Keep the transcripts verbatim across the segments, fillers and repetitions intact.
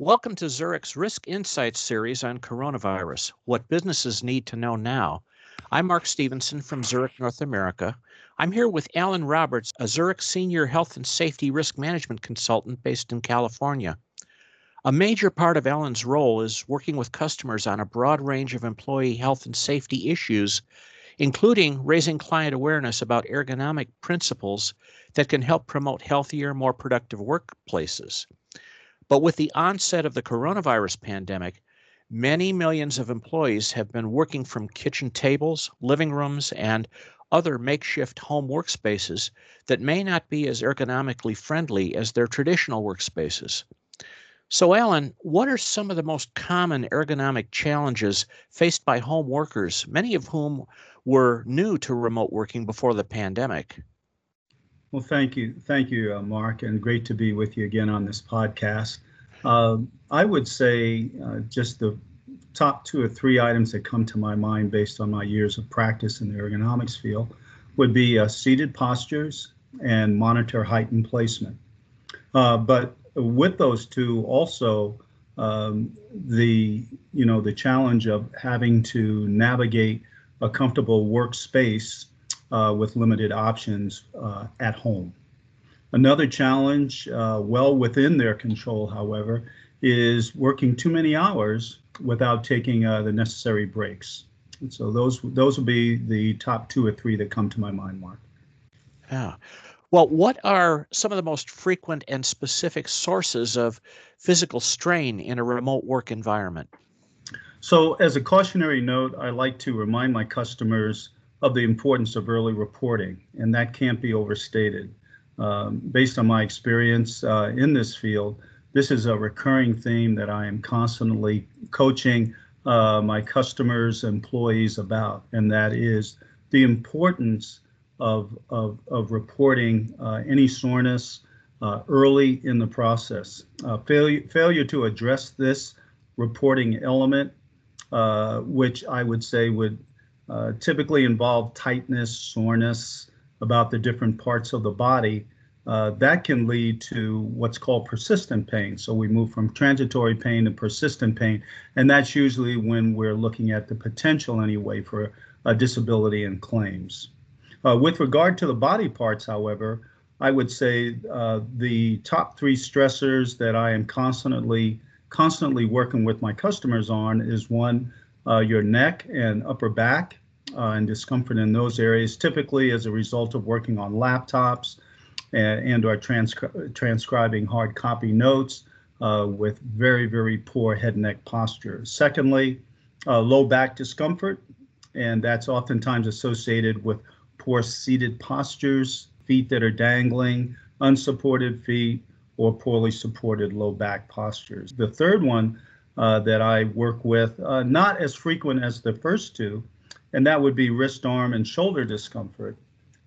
Welcome to Zurich's Risk Insights series on coronavirus, what businesses need to know now. I'm Mark Stevenson from Zurich North America. I'm here with Alan Roberts, a Zurich senior health and safety risk management consultant based in California. A major part of Alan's role is working with customers on a broad range of employee health and safety issues, including raising client awareness about ergonomic principles that can help promote healthier, more productive workplaces. But with the onset of the coronavirus pandemic, many millions of employees have been working from kitchen tables, living rooms, and other makeshift home workspaces that may not be as ergonomically friendly as their traditional workspaces. So, Alan, what are some of the most common ergonomic challenges faced by home workers, many of whom were new to remote working before the pandemic? Well, thank you. Thank you, uh, Mark, and great to be with you again on this podcast. Uh, I would say uh, just the top two or three items that come to my mind based on my years of practice in the ergonomics field would be uh, seated postures and monitor height and placement. Uh, but with those two also um, the, you know, the challenge of having to navigate a comfortable workspace Uh, with limited options uh, at home. Another challenge, uh, well within their control, however, is working too many hours without taking uh, the necessary breaks. And so those those would be the top two or three that come to my mind, Mark. Yeah. Well, what are some of the most frequent and specific sources of physical strain in a remote work environment? So as a cautionary note, I like to remind my customers of the importance of early reporting, and that can't be overstated. Um, based on my experience uh, in this field, this is a recurring theme that I am constantly coaching uh, my customers, employees about, and that is the importance of, of, of reporting uh, any soreness uh, early in the process. Uh, failure, failure to address this reporting element, uh, which I would say would Uh, typically involve tightness, soreness about the different parts of the body, uh, that can lead to what's called persistent pain. So we move from transitory pain to persistent pain, and that's usually when we're looking at the potential anyway for a disability and claims. Uh, with regard to the body parts, however, I would say uh, the top three stressors that I am constantly, constantly working with my customers on is one, Uh, your neck and upper back uh, and discomfort in those areas, typically as a result of working on laptops and, and or transcri transcribing hard copy notes uh, with very, very poor head and neck posture. Secondly, uh, low back discomfort, and that's oftentimes associated with poor seated postures, feet that are dangling, unsupported feet, or poorly supported low back postures. The third one Uh, that I work with, uh, not as frequent as the first two, and that would be wrist, arm, and shoulder discomfort.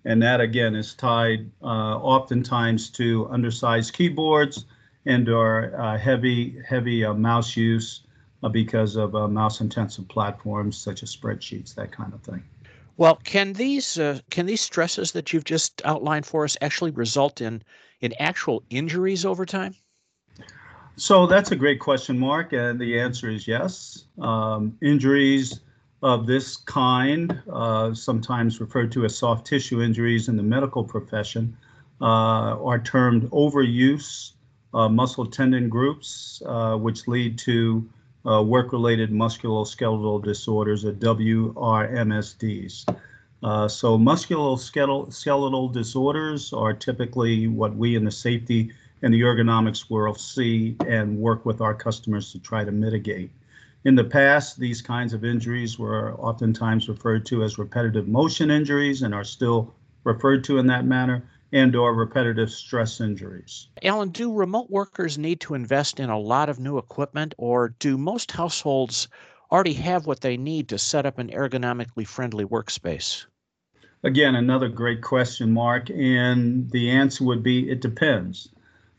And that, again, is tied uh, oftentimes to undersized keyboards and or uh, heavy, heavy uh, mouse use uh, because of uh, mouse-intensive platforms such as spreadsheets, that kind of thing. Well, can these, uh, can these stresses that you've just outlined for us actually result in, in actual injuries over time? So that's a great question, Mark, and the answer is yes. Um, injuries of this kind, uh, sometimes referred to as soft tissue injuries in the medical profession, uh, are termed overuse uh, muscle tendon groups, uh, which lead to uh, work-related musculoskeletal disorders, or W R M S Ds. Uh, so musculoskeletal disorders are typically what we in the safety in the ergonomics world see and work with our customers to try to mitigate. In the past, these kinds of injuries were oftentimes referred to as repetitive motion injuries and are still referred to in that manner, and or repetitive stress injuries. Alan, do remote workers need to invest in a lot of new equipment, or do most households already have what they need to set up an ergonomically friendly workspace? Again, another great question, Mark, and the answer would be it depends.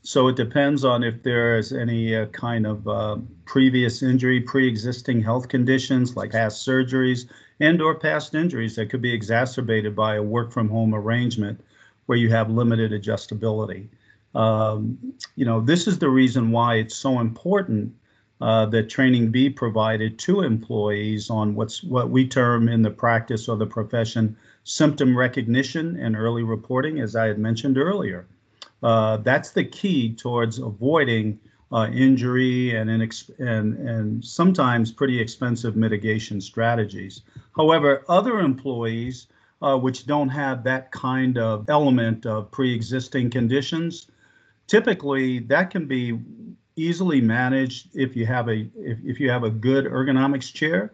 So it depends on if there is any uh, kind of uh, previous injury, pre-existing health conditions like past surgeries and or past injuries that could be exacerbated by a work from home arrangement where you have limited adjustability. um, you know, this is the reason why it's so important uh, that training be provided to employees on what's what we term in the practice or the profession symptom recognition and early reporting, as I had mentioned earlier. Uh, that's the key towards avoiding uh, injury and, inex and, and sometimes pretty expensive mitigation strategies. However, other employees uh, which don't have that kind of element of pre-existing conditions, typically that can be easily managed if you have a if, if you have a good ergonomics chair.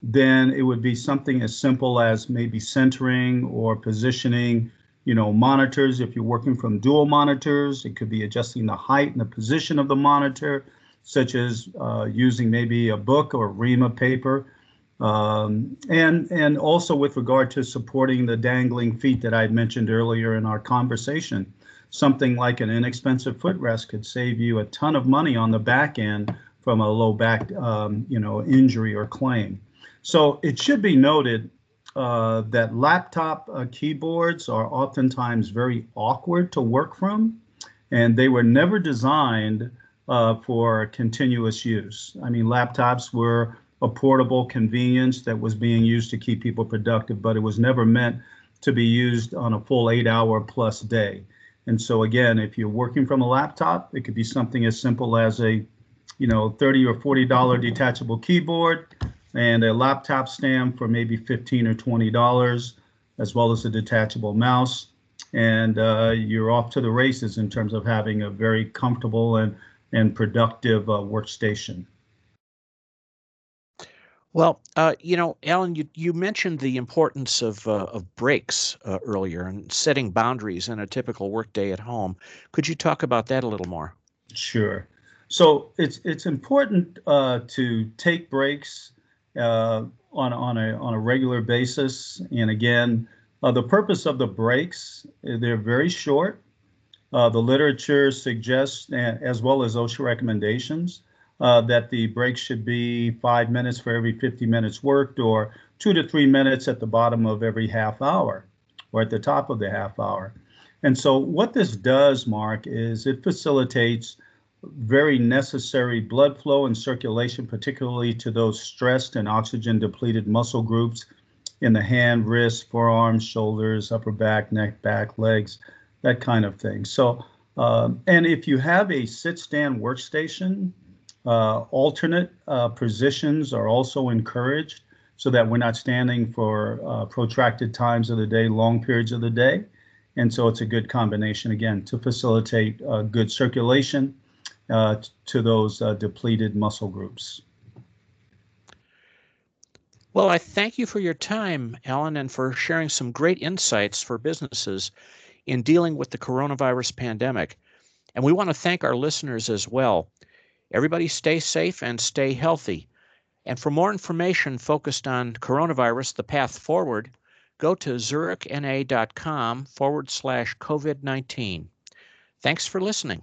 Then it would be something as simple as maybe centering or positioning, you know, monitors. If you're working from dual monitors, it could be adjusting the height and the position of the monitor, such as uh, using maybe a book or ream paper. Um, and, and also with regard to supporting the dangling feet that I had mentioned earlier in our conversation, something like an inexpensive footrest could save you a ton of money on the back end from a low back, um, you know, injury or claim. So it should be noted uh, that laptop uh, keyboards are oftentimes very awkward to work from, and they were never designed uh, for continuous use. I mean, laptops were a portable convenience that was being used to keep people productive, but it was never meant to be used on a full eight hour plus day. And so again, if you're working from a laptop, it could be something as simple as a, you know, thirty or forty dollar detachable keyboard and a laptop stand for maybe fifteen or twenty dollars, as well as a detachable mouse. And uh, you're off to the races in terms of having a very comfortable and, and productive uh, workstation. Well, uh, you know, Alan, you, you mentioned the importance of, uh, of breaks uh, earlier and setting boundaries in a typical workday at home. Could you talk about that a little more? Sure. So it's it's important uh, to take breaks uh, on on a on a regular basis. And again, uh, the purpose of the breaks, they're very short. Uh, the literature suggests, as well as OSHA recommendations, uh, that the breaks should be five minutes for every fifty minutes worked, or two to three minutes at the bottom of every half hour, or at the top of the half hour. And so what this does, Mark, is it facilitates very necessary blood flow and circulation, particularly to those stressed and oxygen depleted muscle groups in the hand, wrist, forearms, shoulders, upper back, neck, back, legs, that kind of thing. So, um, and if you have a sit-stand workstation, uh, alternate uh, positions are also encouraged so that we're not standing for uh, protracted times of the day, long periods of the day. And so it's a good combination, again, to facilitate uh, good circulation Uh, to those uh, depleted muscle groups. Well, I thank you for your time, Alan, and for sharing some great insights for businesses in dealing with the coronavirus pandemic. And we want to thank our listeners as well. Everybody stay safe and stay healthy. And for more information focused on coronavirus, the path forward, go to zurich N A dot com forward slash COVID nineteen. Thanks for listening.